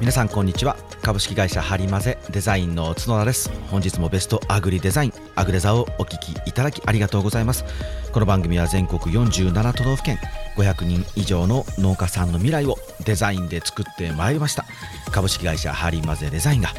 皆さんこんにちは。株式会社ハリマゼデザインの角田です。本日もベストアグリデザインアグデザをお聞きいただきありがとうございます。この番組は全国47都道府県500人以上の農家さんの未来をデザインで作ってまいりました。株式会社ハリマゼデザインが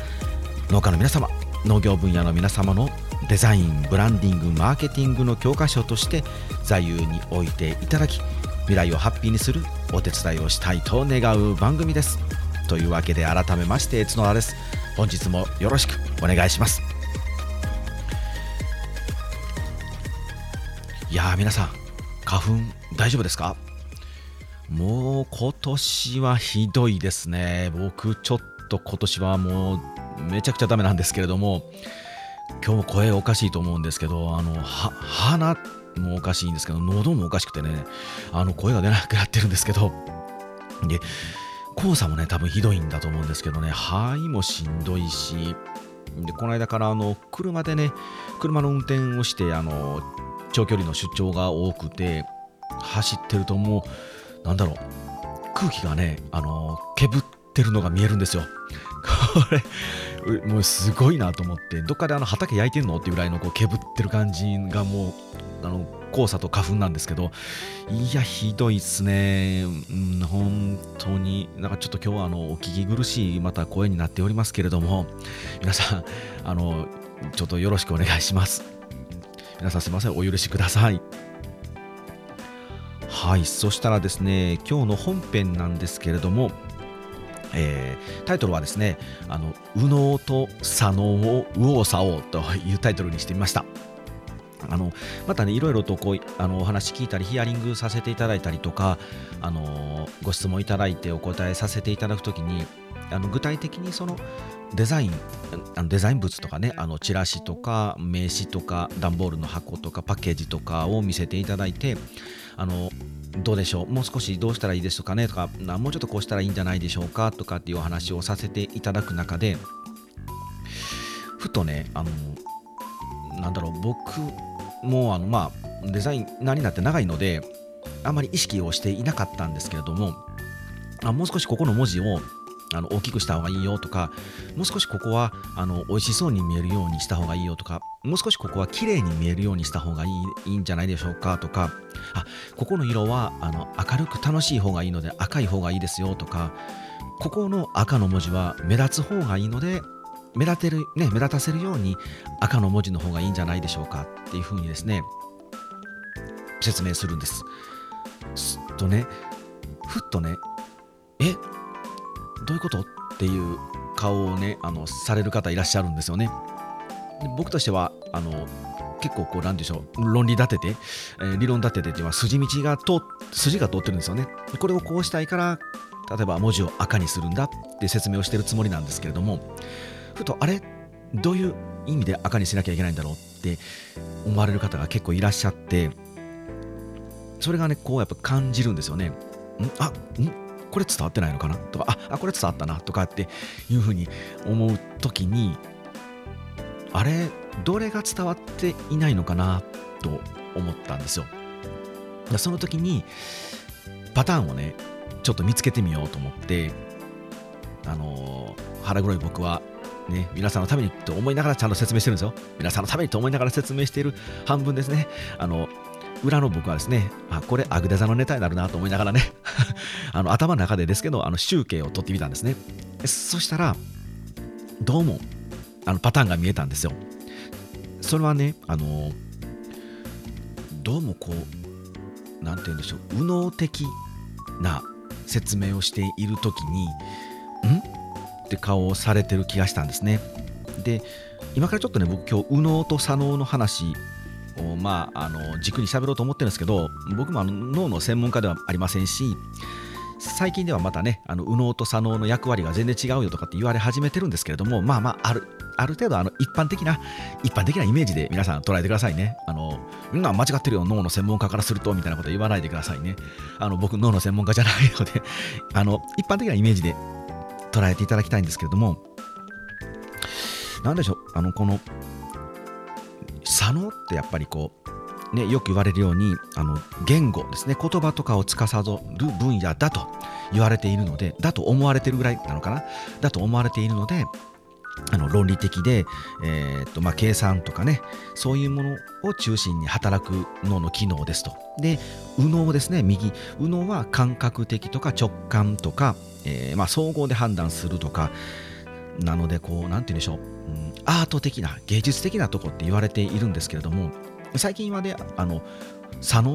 農家の皆様、農業分野の皆様のデザイン、ブランディング、マーケティングの教科書として座右に置いていただき、未来をハッピーにするお手伝いをしたいと願う番組です。というわけで改めまして角田です。本日もよろしくお願いします。いや皆さん、花粉大丈夫ですか？もう今年はひどいですね。僕ちょっと今年はもうめちゃくちゃダメなんですけれども、今日も声おかしいと思うんですけど、鼻もおかしいんですけど、喉もおかしくてね、声が出なくなってるんですけど、で黄砂もね多分ひどいんだと思うんですけどね、肺もしんどいし、でこの間から車でね、車の運転をして、長距離の出張が多くて走ってると、もうなんだろう、空気がねけぶってるのが見えるんですよ。これもうすごいなと思って、どっかで畑焼いてんのっていうぐらいのけぶってる感じが、もう黄砂と花粉なんですけど、いやひどいっすね、本当に。なんかちょっと今日はお聞き苦しいまた声になっておりますけれども、皆さんちょっとよろしくお願いします。皆さんすいません、お許しください。はい、そしたらですね、今日の本編なんですけれども、タイトルはですね、右脳と左脳を右往左往というタイトルにしてみました。またね、いろいろとお話聞いたり、ヒアリングさせていただいたりとか、ご質問いただいてお答えさせていただくときに、具体的にそのデザイン物とかね、チラシとか名刺とか段ボールの箱とかパッケージとかを見せていただいて、どうでしょう、もう少しどうしたらいいですとかね、とか、もうちょっとこうしたらいいんじゃないでしょうかとかっていうお話をさせていただく中で、ふとね、なんだろう、僕もデザイナーになって長いのであまり意識をしていなかったんですけれども、もう少しここの文字を大きくした方がいいよとか、もう少しここは美味しそうに見えるようにした方がいいよとか、もう少しここは綺麗に見えるようにした方がいいんじゃないでしょうかとか、ここの色は明るく楽しい方がいいので赤い方がいいですよとか、ここの赤の文字は目立つ方がいいので目立たせるように赤の文字の方がいいんじゃないでしょうかっていう風にですね、説明するんです。ふっとね、どういうことっていう顔をねされる方いらっしゃるんですよね。で僕としては結構なんでしょう、理論立ててっていうのは筋が通ってるんですよね。これをこうしたいから、例えば文字を赤にするんだって説明をしてるつもりなんですけれども、ふとどういう意味で赤にしなきゃいけないんだろうって思われる方が結構いらっしゃって、それがねやっぱ感じるんですよね。これ伝わってないのかなとか、これ伝わったなとかっていうふうに思うときに、どれが伝わっていないのかなと思ったんですよ。その時にパターンをねちょっと見つけてみようと思って、腹黒い僕はね、皆さんのためにと思いながらちゃんと説明してるんですよ。皆さんのためにと思いながら説明している半分ですね、裏の僕はですね、これアグデザのネタになるなと思いながらね頭の中でですけど集計を取ってみたんですね。そしたらどうもパターンが見えたんですよ。それはねどうもなんて言うんでしょう、右脳的な説明をしているときにって顔をされてる気がしたんですね。で、今からちょっとね、僕今日右脳と左脳の話を軸に喋ろうと思ってるんですけど、僕も脳の専門家ではありませんし、最近ではまたね右脳と左脳の役割が全然違うよとかって言われ始めてるんですけれども、ある程度一般的なイメージで皆さん捉えてくださいね。間違ってるよ、脳の専門家からするとみたいなこと言わないでくださいね。僕脳の専門家じゃないので一般的なイメージで捉えていただきたいんですけれども、なんでしょう、この左脳ってやっぱりね、よく言われるように言語ですね、言葉とかを司る分野だと言われているので、だと思われてるぐらいなのかな、だと思われているので、論理的で、計算とかね、そういうものを中心に働く脳の機能ですと。で、右脳ですね、右。右脳は感覚的とか直感とか、総合で判断するとか、なのでこう、なんて言うんでしょう、アート的な、芸術的なとこって言われているんですけれども、最近はね、左脳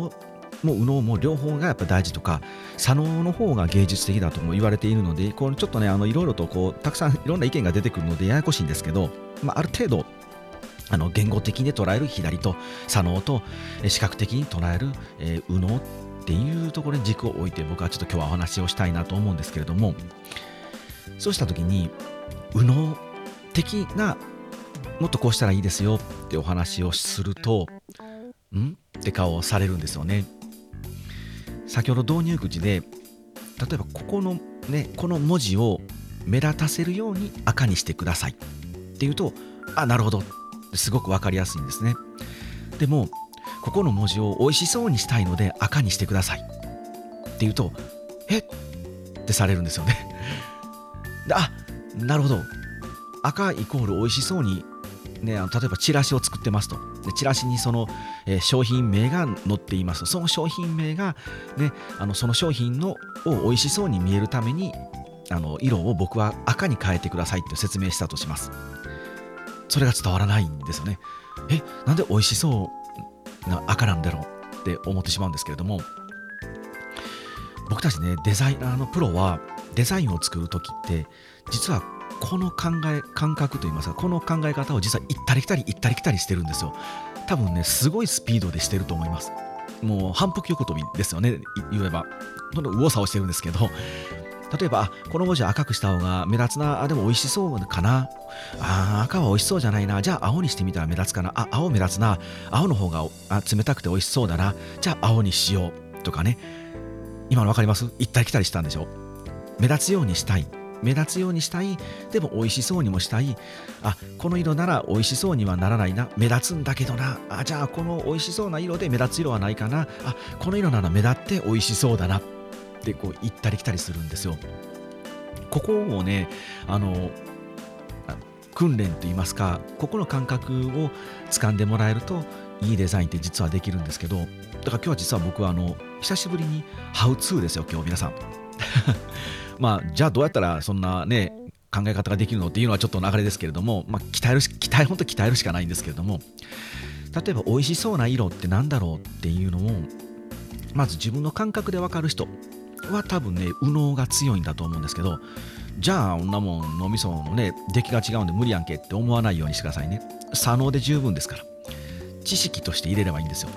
も右脳も両方がやっぱ大事とか、左脳の方が芸術的だとも言われているので、こうちょっとね、いろいろとこうたくさんいろんな意見が出てくるのでややこしいんですけど、ある程度言語的に捉える左と左脳と、視覚的に捉える、右脳っていうところに軸を置いて、僕はちょっと今日はお話をしたいなと思うんですけれども、そうした時に右脳的なもっとこうしたらいいですよってお話をすると、んって顔をされるんですよね。先ほど導入口で、例えばここのね、この文字を目立たせるように赤にしてくださいっていうと、あ、なるほど、すごく分かりやすいんですね。でもここの文字を美味しそうにしたいので赤にしてくださいっていうと、えってされるんですよね。あ、なるほど、赤イコール美味しそうにね、例えばチラシを作ってますと。で、チラシにその、商品名が載っていますと。その商品名が、ね、その商品のを美味しそうに見えるために色を僕は赤に変えてくださいって説明したとします。それが伝わらないんですよね。なんで美味しそうな赤なんだろうって思ってしまうんですけれども、僕たちね、デザイナーのプロはデザインを作るときって実はこの感覚といいますか、この考え方を実は行ったり来たりしてるんですよ。多分ね、すごいスピードでしてると思います。もう反復横跳びですよね、言えば。どんどん右往左往してるんですけど、例えばこの文字は赤くした方が目立つな、でも美味しそうかな、赤は美味しそうじゃないな、じゃあ青にしてみたら目立つかな、青目立つな、青の方が冷たくて美味しそうだな、じゃあ青にしようとかね。今の分かります？行ったり来たりしたんでしょ。目立つようにしたい、でも美味しそうにもしたい、この色なら美味しそうにはならないな、目立つんだけどな、じゃあこの美味しそうな色で目立つ色はないかな、この色なら目立って美味しそうだなってこう行ったり来たりするんですよ。ここをね、訓練といいますか、ここの感覚を掴んでもらえるといいデザインって実はできるんですけど、だから今日は実は僕は久しぶりにハウツーですよ今日皆さん。じゃあどうやったらそんなね考え方ができるのっていうのはちょっと流れですけれども、本当に鍛えるしかないんですけれども、例えば美味しそうな色ってなんだろうっていうのをまず自分の感覚で分かる人は多分ね、右脳が強いんだと思うんですけど、じゃあ女もん脳みそのね出来が違うんで無理やんけって思わないようにしてくださいね。左脳で十分ですから、知識として入れればいいんですよ、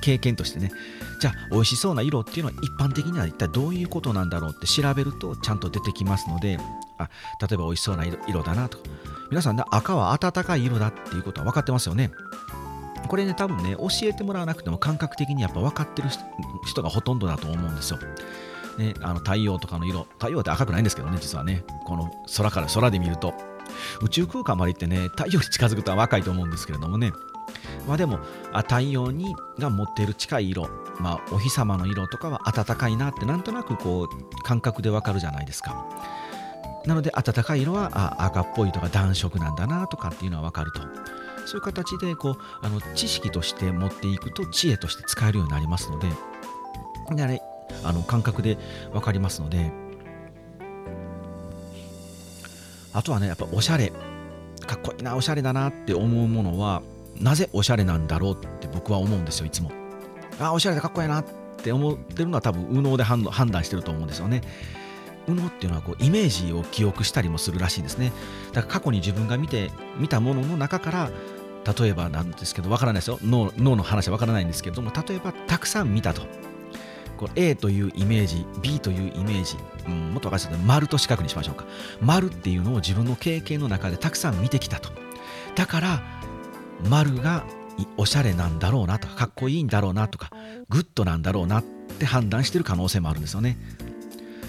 経験としてね。じゃあ美味しそうな色っていうのは一般的には一体どういうことなんだろうって調べるとちゃんと出てきますので、例えば美味しそうな 色だなとか、皆さんね、赤は温かい色だっていうことは分かってますよね。これね、多分ね、教えてもらわなくても感覚的にやっぱ分かってる人がほとんどだと思うんですよ。ね、太陽とかの色、太陽って赤くないんですけどね、実はね、この空で見ると宇宙空間まで行ってね、太陽に近づくとは若いと思うんですけれどもね。でも太陽が持っている近い色、お日様の色とかは暖かいなってなんとなくこう感覚でわかるじゃないですか。なので暖かい色は赤っぽいとか暖色なんだなとかっていうのはわかると。そういう形でこう知識として持っていくと知恵として使えるようになりますので、感覚でわかりますので。あとはね、やっぱおしゃれ、かっこいいな、おしゃれだなって思うものはなぜおしゃれなんだろうって僕は思うんですよ、いつも。おしゃれだ、かっこいいなって思ってるのは多分右脳で判断してると思うんですよね。右脳っていうのはこうイメージを記憶したりもするらしいんですね。だから過去に自分が見たものの中から、例えばなんですけど、わからないですよ、脳の話はわからないんですけれども、例えばたくさん見たと、こう A というイメージ、 B というイメージ、もっとわかりやすいので丸と四角にしましょうか。丸っていうのを自分の経験の中でたくさん見てきたと。だから丸がおしゃれなんだろうなとか、かっこいいんだろうなとか、グッドなんだろうなって判断してる可能性もあるんですよね。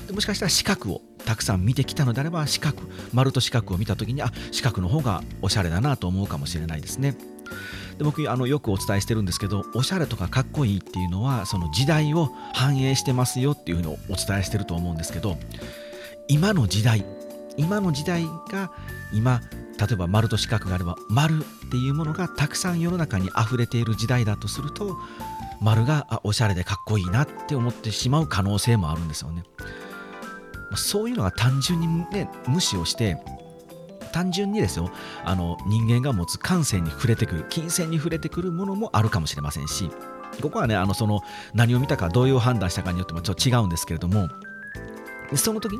でもしかしたら四角をたくさん見てきたのであれば、丸と四角を見た時に四角の方がおしゃれだなと思うかもしれないですね。で僕よくお伝えしてるんですけど、おしゃれとかかっこいいっていうのはその時代を反映してますよっていうのをお伝えしてると思うんですけど、今の時代が今、例えば丸と四角があれば丸っていうものがたくさん世の中に溢れている時代だとすると、丸がおしゃれでかっこいいなって思ってしまう可能性もあるんですよね。そういうのが単純に、ね、無視をして、単純にですよ、人間が持つ感性に触れてくる、金銭に触れてくるものもあるかもしれませんし、ここはね、その何を見たかどういう判断したかによってもちょっと違うんですけれども、その時に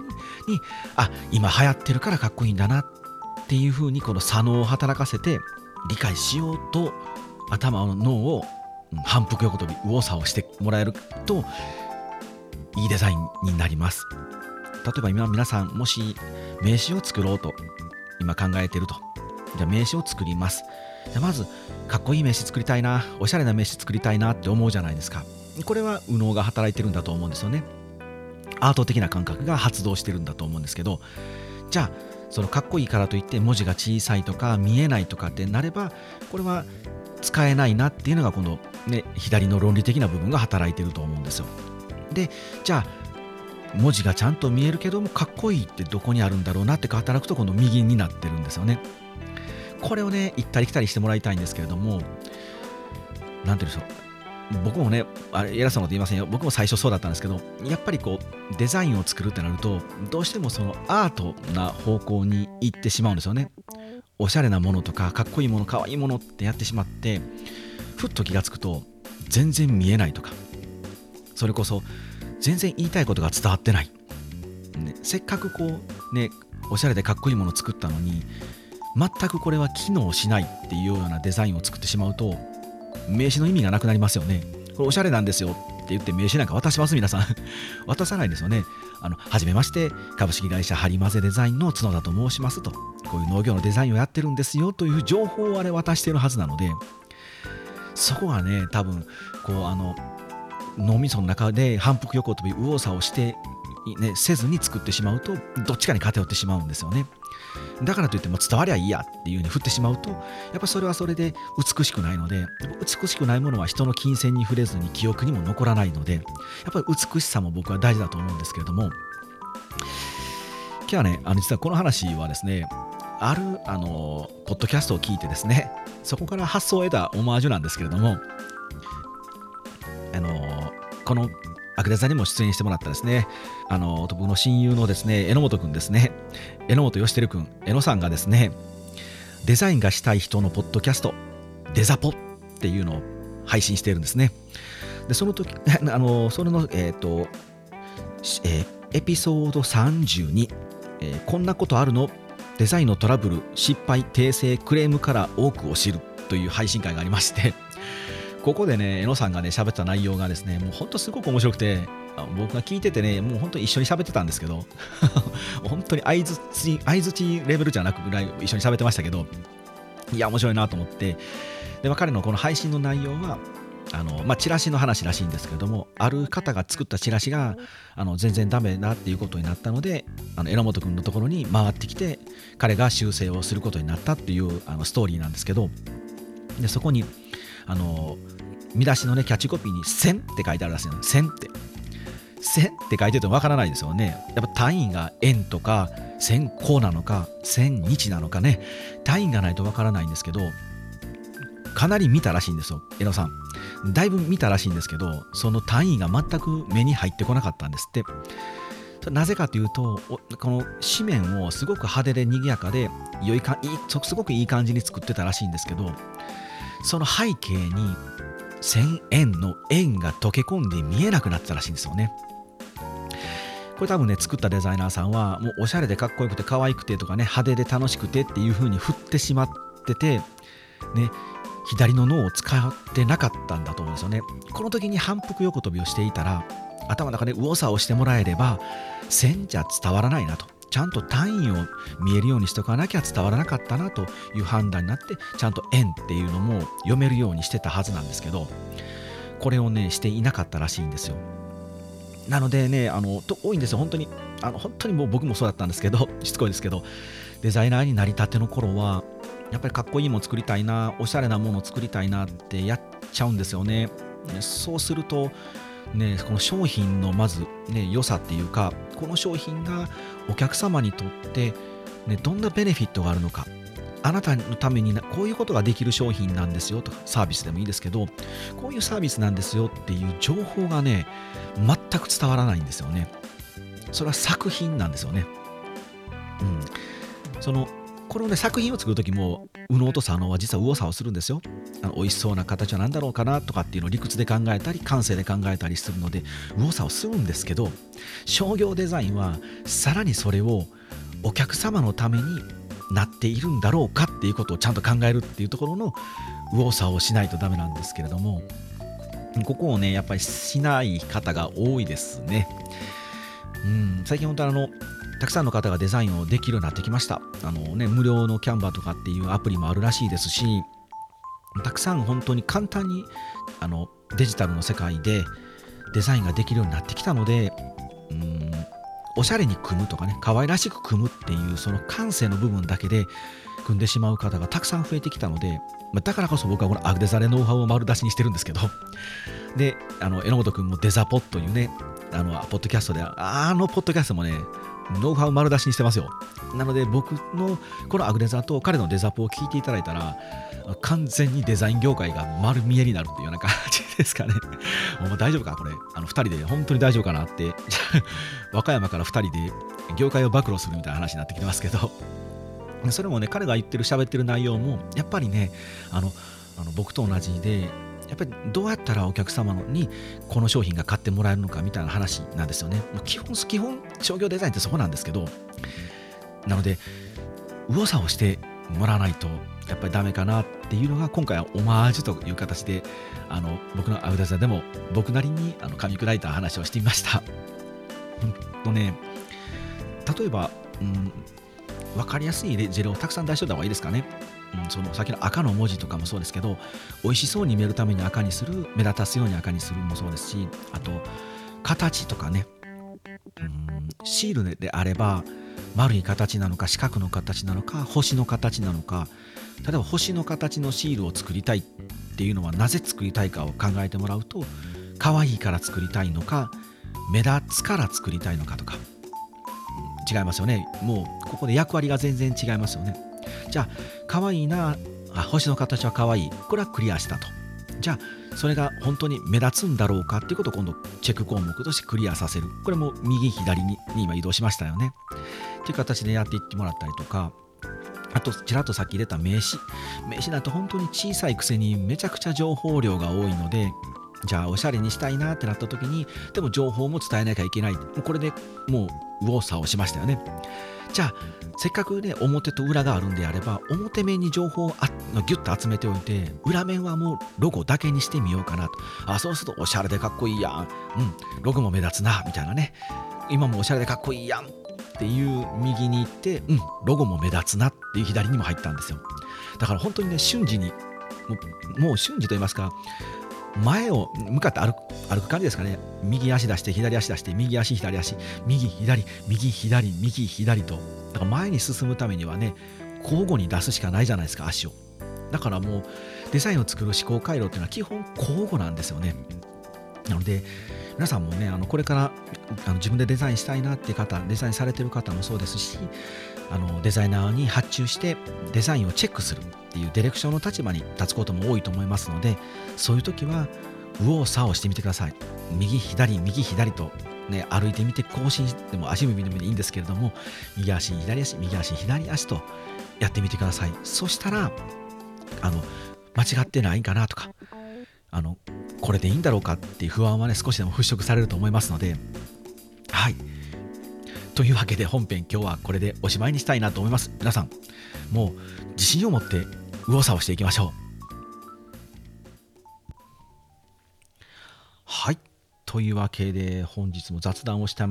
今流行ってるからかっこいいんだなっていうふうにこの左脳を働かせて理解しようと頭の脳を反復横跳び右往左往してもらえるといいデザインになります。例えば今皆さんもし名刺を作ろうと今考えてると、じゃあ名刺を作ります。まずかっこいい名刺作りたいな、おしゃれな名刺作りたいなって思うじゃないですか。これは右脳が働いてるんだと思うんですよね。アート的な感覚が発動してるんだと思うんですけど、じゃあそのかっこいいからといって文字が小さいとか見えないとかってなれば、これは使えないなっていうのがこの、ね、左の論理的な部分が働いてると思うんですよ。で、じゃあ文字がちゃんと見えるけどもかっこいいってどこにあるんだろうなって働くと、この右になってるんですよね。これをね、行ったり来たりしてもらいたいんですけれども、なんて言うんでしょう、僕もね、偉そうなこと言いませんよ。僕も最初そうだったんですけど、やっぱりこうデザインを作るってなると、どうしてもそのアートな方向に行ってしまうんですよね。おしゃれなものとかかっこいいもの、かわいいものってやってしまって、ふっと気がつくと全然見えないとか、それこそ全然言いたいことが伝わってない、ね、せっかくこうね、おしゃれでかっこいいものを作ったのに全くこれは機能しないっていうようなデザインを作ってしまうと、名刺の意味がなくなりますよね。これおしゃれなんですよって言って名刺なんか渡します？皆さん渡さないですよね。はじめまして、株式会社ハリマゼデザインの角田と申しますと、こういう農業のデザインをやってるんですよという情報を渡しているはずなので、そこがね、多分こう脳みその中で反復横跳び右往左往して、ね、せずに作ってしまうと、どっちかに偏ってしまうんですよね。だからといっても伝わりゃいいやっていう風に振ってしまうと、やっぱそれはそれで美しくないので、美しくないものは人の金銭に触れずに記憶にも残らないので、やっぱり美しさも僕は大事だと思うんですけれども、今日はね、実はこの話はですね、あるポッドキャストを聞いてですね、そこから発想を得たオマージュなんですけれども、このアクデザにも出演してもらったですね、僕の親友のですね、榎本くんですね、榎本義輝くん、榎さんがですね、デザインがしたい人のポッドキャスト、デザポっていうのを配信しているんですね。で、その時それのエピソード32、こんなことあるの、デザインのトラブル、失敗、訂正、クレームから多くを知るという配信会がありまして、ここでね、えのさんがね、喋った内容がですね、もうほんとすごく面白くて、僕が聞いててね、もうほんと一緒に喋ってたんですけど、本当に相槌レベルじゃなくぐらい一緒に喋ってましたけど、いや、面白いなと思って、で、彼のこの配信の内容は、チラシの話らしいんですけれども、ある方が作ったチラシが全然ダメだっていうことになったので、榎本くんのところに回ってきて、彼が修正をすることになったっていうストーリーなんですけど、で、そこに見出しのね、キャッチコピーに1000って書いてあるらしいの。1000って書いててもわからないですよね。やっぱ単位が円とか千個なのか千日なのかね、単位がないとわからないんですけど、かなり見たらしいんですよ、江野さん。だいぶ見たらしいんですけど、その単位が全く目に入ってこなかったんですって。なぜかというと、この紙面をすごく派手で賑やかで良いか、すごくいい感じに作ってたらしいんですけど、その背景に1000円の円が溶け込んで見えなくなってたらしいんですよね。これ多分ね、作ったデザイナーさんはもうおしゃれでかっこよくて可愛くてとかね、派手で楽しくてっていう風に振ってしまってて、ね、左の脳を使ってなかったんだと思うんですよね。この時に反復横跳びをしていたら、頭の中で右往左往してもらえれば1000じゃ伝わらないなと、ちゃんと単位を見えるようにしておかなきゃ伝わらなかったなという判断になって、ちゃんと円っていうのも読めるようにしてたはずなんですけど、これをね、していなかったらしいんですよ。なのでね、多いんですよ、本当にもう僕もそうだったんですけど、しつこいですけど、デザイナーになりたての頃はやっぱりかっこいいもの作りたいな、おしゃれなものを作りたいなってやっちゃうんですよね。そうするとね、この商品のまず、ね、良さっていうか、この商品がお客様にとって、ね、どんなベネフィットがあるのか、あなたのためにこういうことができる商品なんですよとか、サービスでもいいですけど、こういうサービスなんですよっていう情報がね、全く伝わらないんですよね。それは作品なんですよね。これをね、作品を作るときも右脳と左脳は実は右往左往するんですよ。美味しそうな形は何だろうかなとかっていうのを理屈で考えたり感性で考えたりするので右往左往するんですけど、商業デザインはさらにそれをお客様のためになっているんだろうかっていうことをちゃんと考えるっていうところの右往左往しないとダメなんですけれども、ここをねやっぱりしない方が多いですね。最近本当はたくさんの方がデザインをできるようになってきました。無料のキャンバーとかっていうアプリもあるらしいですし、たくさん本当に簡単にデジタルの世界でデザインができるようになってきたので、おしゃれに組むとかね、可愛らしく組むっていうその感性の部分だけで組んでしまう方がたくさん増えてきたので、だからこそ僕はこのアグデザレノウハウを丸出しにしてるんですけど、で榎本君もデザポッというね、ポッドキャストでポッドキャストもねノウハウ丸出しにしてますよ。なので僕のこのアグデザと彼のデザポを聞いていただいたら、完全にデザイン業界が丸見えになるっていうような感じですかね。もう大丈夫かこれ、2人で本当に大丈夫かなって和歌山から2人で業界を暴露するみたいな話になってきてますけど、それもね、彼が言ってる喋ってる内容もやっぱりね、僕と同じで、やっぱりどうやったらお客様にこの商品が買ってもらえるのかみたいな話なんですよね。基本商業デザインってそこなんですけど、なので右往左往してもらわないとやっぱりダメかなっていうのが、今回はオマージュという形で僕のアウデザでも僕なりに噛み砕いた話をしてみました。例えば、分かりやすい事例をたくさん出しといた方がいいですかね。先の赤の文字とかもそうですけど、美味しそうに見えるために赤にする、目立たすように赤にするもそうですし、あと形とかね、シールであれば丸い形なのか四角の形なのか星の形なのか、例えば星の形のシールを作りたいっていうのはなぜ作りたいかを考えてもらうと、可愛いから作りたいのか目立つから作りたいのかとか違いますよね。もうここで役割が全然違いますよね。じゃあ可愛いなあ、星の形は可愛い、これはクリアしたと。じゃあそれが本当に目立つんだろうかっていうことを今度チェック項目としてクリアさせる。これも右左に今移動しましたよねっていう形でやっていってもらったりとか、あとちらっとさっき出た名刺だと本当に小さいくせにめちゃくちゃ情報量が多いので、じゃあおしゃれにしたいなってなった時にでも情報も伝えなきゃいけない、これでもう右往左往しましたよね。じゃあせっかくね表と裏があるんであれば、表面に情報をギュッと集めておいて、裏面はもうロゴだけにしてみようかなと。そうするとおしゃれでかっこいいやん、ロゴも目立つなみたいなね、今もおしゃれでかっこいいやんっていう右に行って、ロゴも目立つなっていう左にも入ったんですよ。だから本当にね、瞬時にもう瞬時と言いますか、前を向かって歩く感じですかね。右足出して左足出して、右足左足、右左右左右左と、だから前に進むためにはね、交互に出すしかないじゃないですか、足を。だからもうデザインを作る思考回路っていうのは基本交互なんですよね。なので皆さんもね、これから自分でデザインしたいなって方、デザインされてる方もそうですし、デザイナーに発注してデザインをチェックするっていうディレクションの立場に立つことも多いと思いますので、そういう時は右往左往してみてください。右左と、ね、歩いてみて、更新でも足指でもいいんですけれども、右足左足右足左足とやってみてください。そしたら間違ってないかなとか、これでいいんだろうかっていう不安はね、少しでも払拭されると思いますので、はい。というわけで本編今日はこれでおしまいにしたいなと思います。皆さん、もう自信を持って右往左往していきましょう。はい。というわけで本日も雑談をした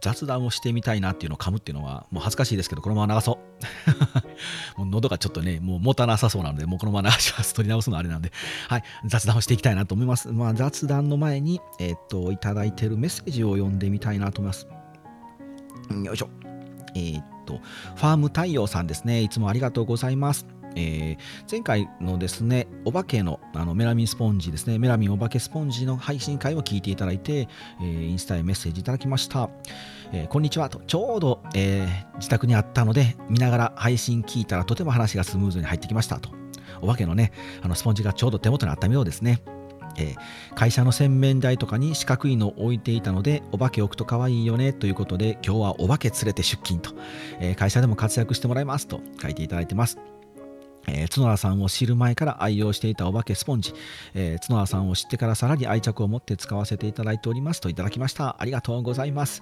雑談をしてみたいなっていうのを噛むっていうのはもう恥ずかしいですけど、このまま流そう。もう喉がちょっとね、もう持たなさそうなので、もうこのまま流します。取り直すのはあれなんで、はい、雑談をしていきたいなと思います。まあ、雑談の前に、いただいてるメッセージを読んでみたいなと思います。よいしょ。ファーム太陽さんですね。いつもありがとうございます。前回のですね、お化けの、メラミンスポンジですね、メラミンお化けスポンジの配信会を聞いていただいて、インスタへメッセージいただきました。こんにちはと、ちょうど、自宅にあったので、見ながら配信聞いたらとても話がスムーズに入ってきましたと。お化けのね、スポンジがちょうど手元にあったようですね。会社の洗面台とかに四角いのを置いていたので、お化け置くと可愛いよねということで、今日はお化け連れて出勤と、会社でも活躍してもらいますと書いていただいてます。角田さんを知る前から愛用していたお化けスポンジ、角田さんを知ってからさらに愛着を持って使わせていただいておりますといただきました。ありがとうございます。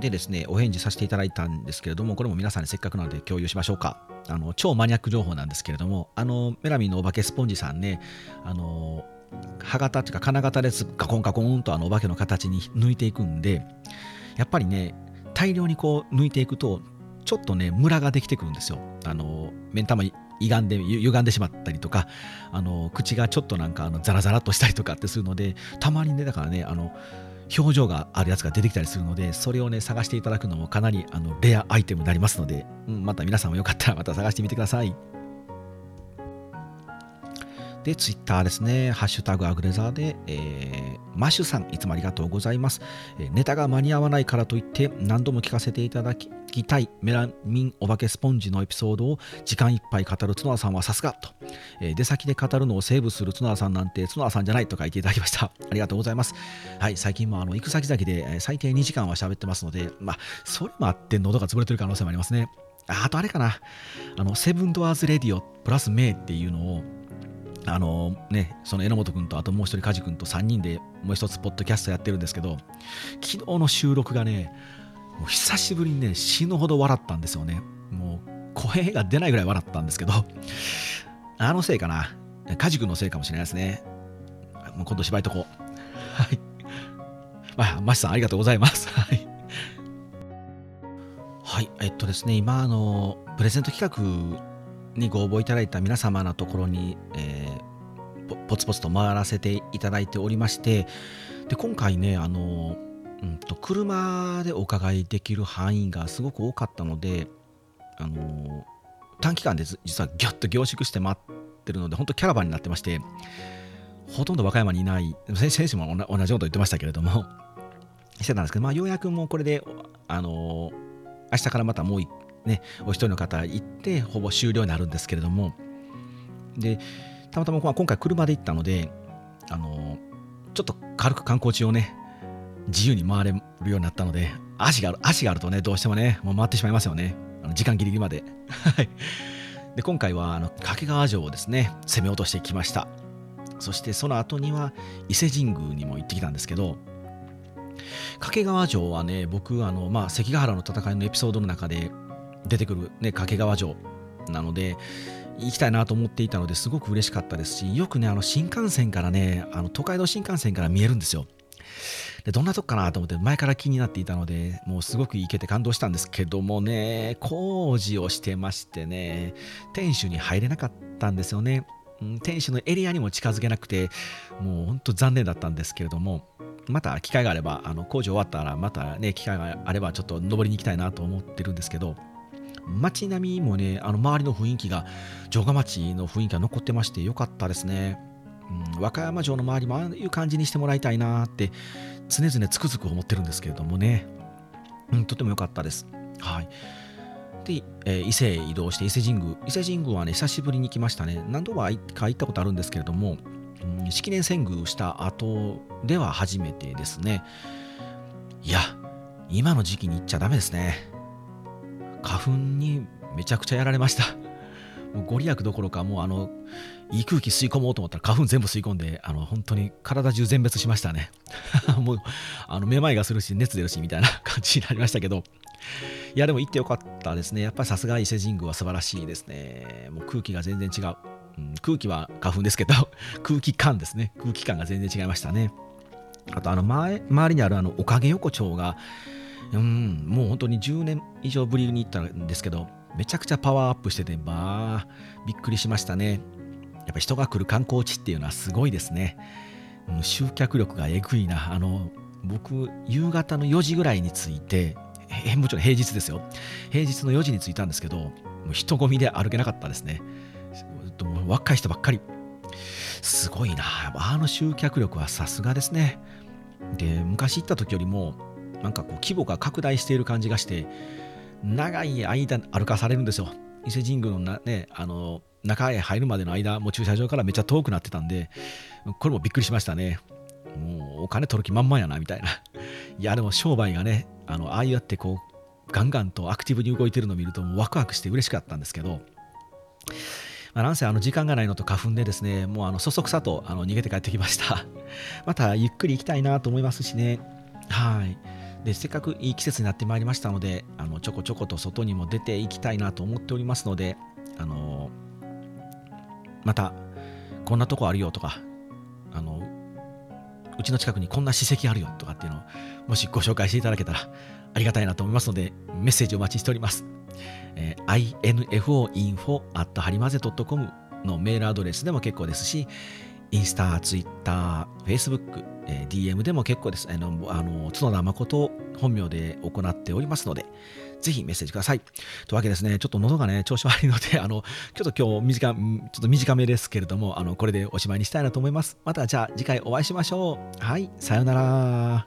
でですね、お返事させていただいたんですけれども、これも皆さんにせっかくなので共有しましょうか。超マニアック情報なんですけれども、メラミンのお化けスポンジさんね、歯型っていうか金型でガコンガコンとお化けの形に抜いていくんで、やっぱりね、大量にこう抜いていくとちょっとね、ムラができてくるんですよ。目ん玉歪んでしまったりとか、口がちょっとなんかザラザラっとしたりとかってするので、たまにね、だからね、表情があるやつが出てきたりするので、それをね、探していただくのもかなりレアアイテムになりますので、また皆さんもよかったらまた探してみてください。で、ツイッターですね、ハッシュタグアグレザーで、マッシュさん、いつもありがとうございます。ネタが間に合わないからといって、何度も聞かせていただきたいメラミンお化けスポンジのエピソードを時間いっぱい語る角田さんはさすがと、出先で語るのをセーブする角田さんなんて角田さんじゃないと書いていただきました。ありがとうございます。はい、最近も行く先々で最低2時間は喋ってますので、まあ、それもあって喉が潰れてる可能性もありますね。あとあれかな、セブンドアーズレディオプラスメイっていうのをね、その榎本君とあともう一人梶君と3人でもう一つポッドキャストやってるんですけど、昨日の収録がね、もう久しぶりにね、死ぬほど笑ったんですよね。もう声が出ないぐらい笑ったんですけど、あのせいかな、梶君のせいかもしれないですね。もう今度芝居とこう。はい、マシさんありがとうございます。はいはい、ですね、今プレゼント企画にご応募いただいた皆様のところに、ポツポツと回らせていただいておりまして、で今回ね、車でお伺いできる範囲がすごく多かったので、短期間で実はギュッと凝縮して待ってるので、本当キャラバンになってまして、ほとんど和歌山にいない、先生も同じこと言ってましたけれどもしてたんですけど、まあ、ようやくもうこれで明日からまたもう1回ね、お一人の方行ってほぼ終了になるんですけれども、でたまたま今回車で行ったので、ちょっと軽く観光地をね、自由に回れるようになったので、足があるとね、どうしてもね、もう回ってしまいますよね、時間ギリギリまで。で今回は掛川城をですね、攻め落としてきました。そしてその後には伊勢神宮にも行ってきたんですけど、掛川城はね、僕関ヶ原の戦いのエピソードの中で出てくる、ね、掛川城なので行きたいなと思っていたので、すごく嬉しかったですし、よくね、新幹線からね、東海道新幹線から見えるんですよ。でどんなとこかなと思って前から気になっていたので、もうすごく行けて感動したんですけどもね、工事をしてましてね、天守に入れなかったんですよね。天守のエリアにも近づけなくて、もうほんと残念だったんですけれども、また機会があれば、工事終わったらまたね、機会があればちょっと登りに行きたいなと思ってるんですけど、街並みもね、周りの雰囲気が、城下町の雰囲気が残ってましてよかったですね。和歌山城の周りもああいう感じにしてもらいたいなって常々つくづく思ってるんですけれどもね、とてもよかったです。はい、で、伊勢へ移動して、伊勢神宮はね、久しぶりに来ましたね。何度か行ったことあるんですけれども、式年遷宮した後では初めてですね。いや、今の時期に行っちゃダメですね。花粉にめちゃくちゃやられました。もうご利益どころか、もういい空気吸い込もうと思ったら花粉全部吸い込んで、本当に体中全滅しましたね。もうめまいがするし、熱出るしみたいな感じになりましたけど、いやでも行ってよかったですね。やっぱりさすが伊勢神宮は素晴らしいですね。もう空気が全然違う、空気は花粉ですけど空気感ですね、空気感が全然違いましたね。あと周りにあるおかげ横丁がもう本当に10年以上ぶりに行ったんですけど、めちゃくちゃパワーアップしてて、まあびっくりしましたね。やっぱ人が来る観光地っていうのはすごいですね。集客力がえぐいな。僕夕方の4時ぐらいに着いて、もちろん平日ですよ、平日の4時に着いたんですけど、もう人混みで歩けなかったですね。若い人ばっかり、すごいな、集客力はさすがですね。で、昔行った時よりもなんかこう規模が拡大している感じがして、長い間歩かされるんですよ。伊勢神宮の中へ入るまでの間、もう駐車場からめっちゃ遠くなってたんで、これもびっくりしましたね。もうお金取る気満々やなみたいな。いやでも商売がね、ああやってこうガンガンとアクティブに動いてるのを見るとワクワクして嬉しかったんですけど、なんせ時間がないのと花粉でですね、もうそそくさと逃げて帰ってきましたまたゆっくり行きたいなと思いますしね。はい。で、せっかくいい季節になってまいりましたので、ちょこちょこと外にも出ていきたいなと思っておりますので、またこんなとこあるよとか、うちの近くにこんな史跡あるよとかっていうのをもしご紹介していただけたらありがたいなと思いますので、メッセージお待ちしております。info@harimaze.com のメールアドレスでも結構ですし、インスタ、ツイッター、フェイスブック、DM でも結構です。角田誠を本名で行っておりますので、ぜひメッセージください。というわけですね、ちょっと喉がね、調子悪いので、ちょっと今日ちょっと短めですけれども、これでおしまいにしたいなと思います。またじゃあ次回お会いしましょう。はい、さようなら。